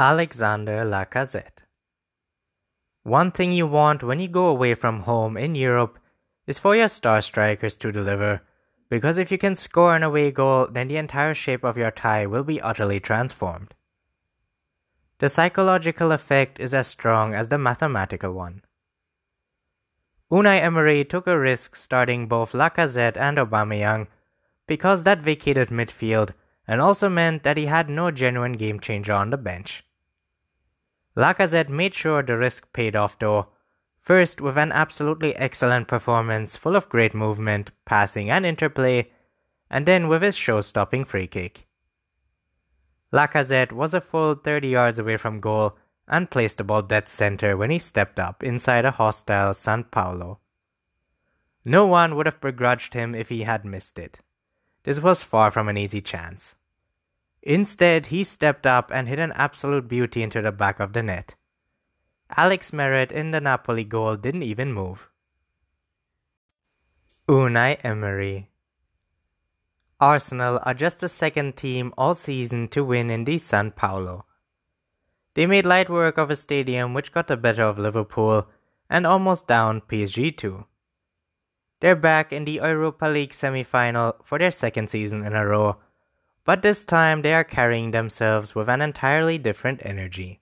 Alexander Lacazette. One thing you want when you go away from home in Europe is for your star strikers to deliver, because if you can score an away goal, then the entire shape of your tie will be utterly transformed. The psychological effect is as strong as the mathematical one. Unai Emery took a risk starting both Lacazette and Aubameyang, because that vacated midfield and also meant that he had no genuine game changer on the bench. Lacazette made sure the risk paid off though, first with an absolutely excellent performance full of great movement, passing and interplay, and then with his show-stopping free kick. Lacazette was a full 30 yards away from goal and placed the ball dead center when he stepped up inside a hostile San Paolo. No one would have begrudged him if he had missed it. This was far from an easy chance. Instead, he stepped up and hit an absolute beauty into the back of the net. Alex Meret in the Napoli goal didn't even move. Unai Emery. Arsenal are just the second team all season to win in the San Paolo. They made light work of a stadium which got the better of Liverpool and almost downed PSG too. They're back in the Europa League semi-final for their second season in a row, but this time they are carrying themselves with an entirely different energy.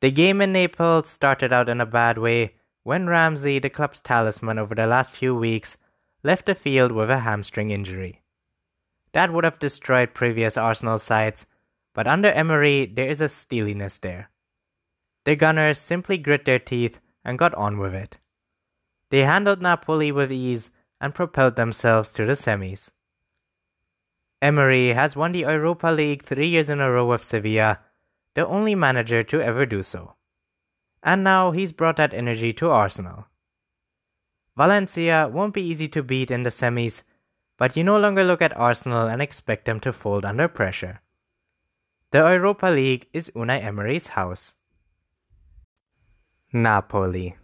The game in Naples started out in a bad way when Ramsey, the club's talisman over the last few weeks, left the field with a hamstring injury. That would have destroyed previous Arsenal sides, but under Emery there is a steeliness there. The Gunners simply grit their teeth and got on with it. They handled Napoli with ease and propelled themselves to the semis. Emery has won the Europa League 3 years in a row with Sevilla, the only manager to ever do so. And now he's brought that energy to Arsenal. Valencia won't be easy to beat in the semis, but you no longer look at Arsenal and expect them to fold under pressure. The Europa League is Unai Emery's house. Napoli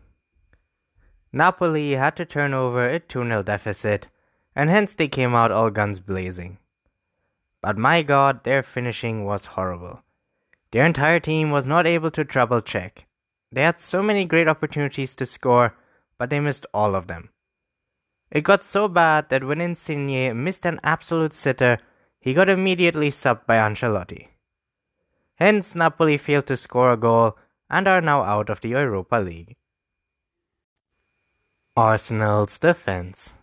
had to turn over a 2-0 deficit, and hence they came out all guns blazing. But my god, their finishing was horrible. Their entire team was not able to treble check. They had so many great opportunities to score, but they missed all of them. It got so bad that when Insigne missed an absolute sitter, he got immediately subbed by Ancelotti. Hence, Napoli failed to score a goal and are now out of the Europa League. Arsenal's defense.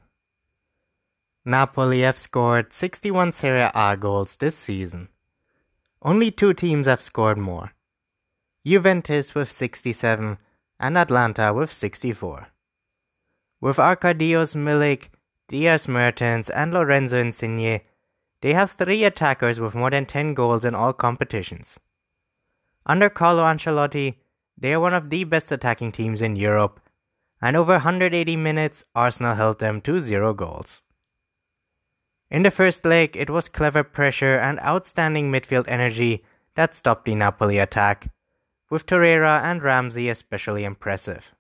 Napoli have scored 61 Serie A goals this season. Only two teams have scored more. Juventus with 67 and Atlanta with 64. With Arkadiusz Milik, Dries Mertens and Lorenzo Insigne, they have 3 attackers with more than 10 goals in all competitions. Under Carlo Ancelotti, they are one of the best attacking teams in Europe, and over 180 minutes, Arsenal held them to 0 goals. In the first leg, it was clever pressure and outstanding midfield energy that stopped the Napoli attack, with Torreira and Ramsey especially impressive.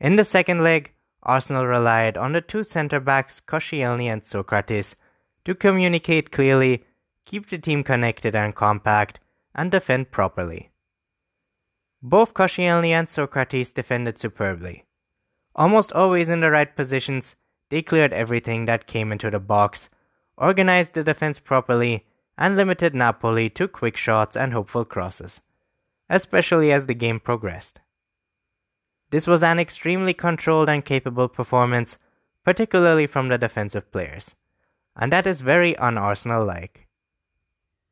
In the second leg, Arsenal relied on the 2 centre-backs Koscielny and Socrates to communicate clearly, keep the team connected and compact, and defend properly. Both Koscielny and Socrates defended superbly. Almost always in the right positions, they cleared everything that came into the box, organized the defense properly, and limited Napoli to quick shots and hopeful crosses, especially as the game progressed. This was an extremely controlled and capable performance, particularly from the defensive players, and that is very un-Arsenal-like.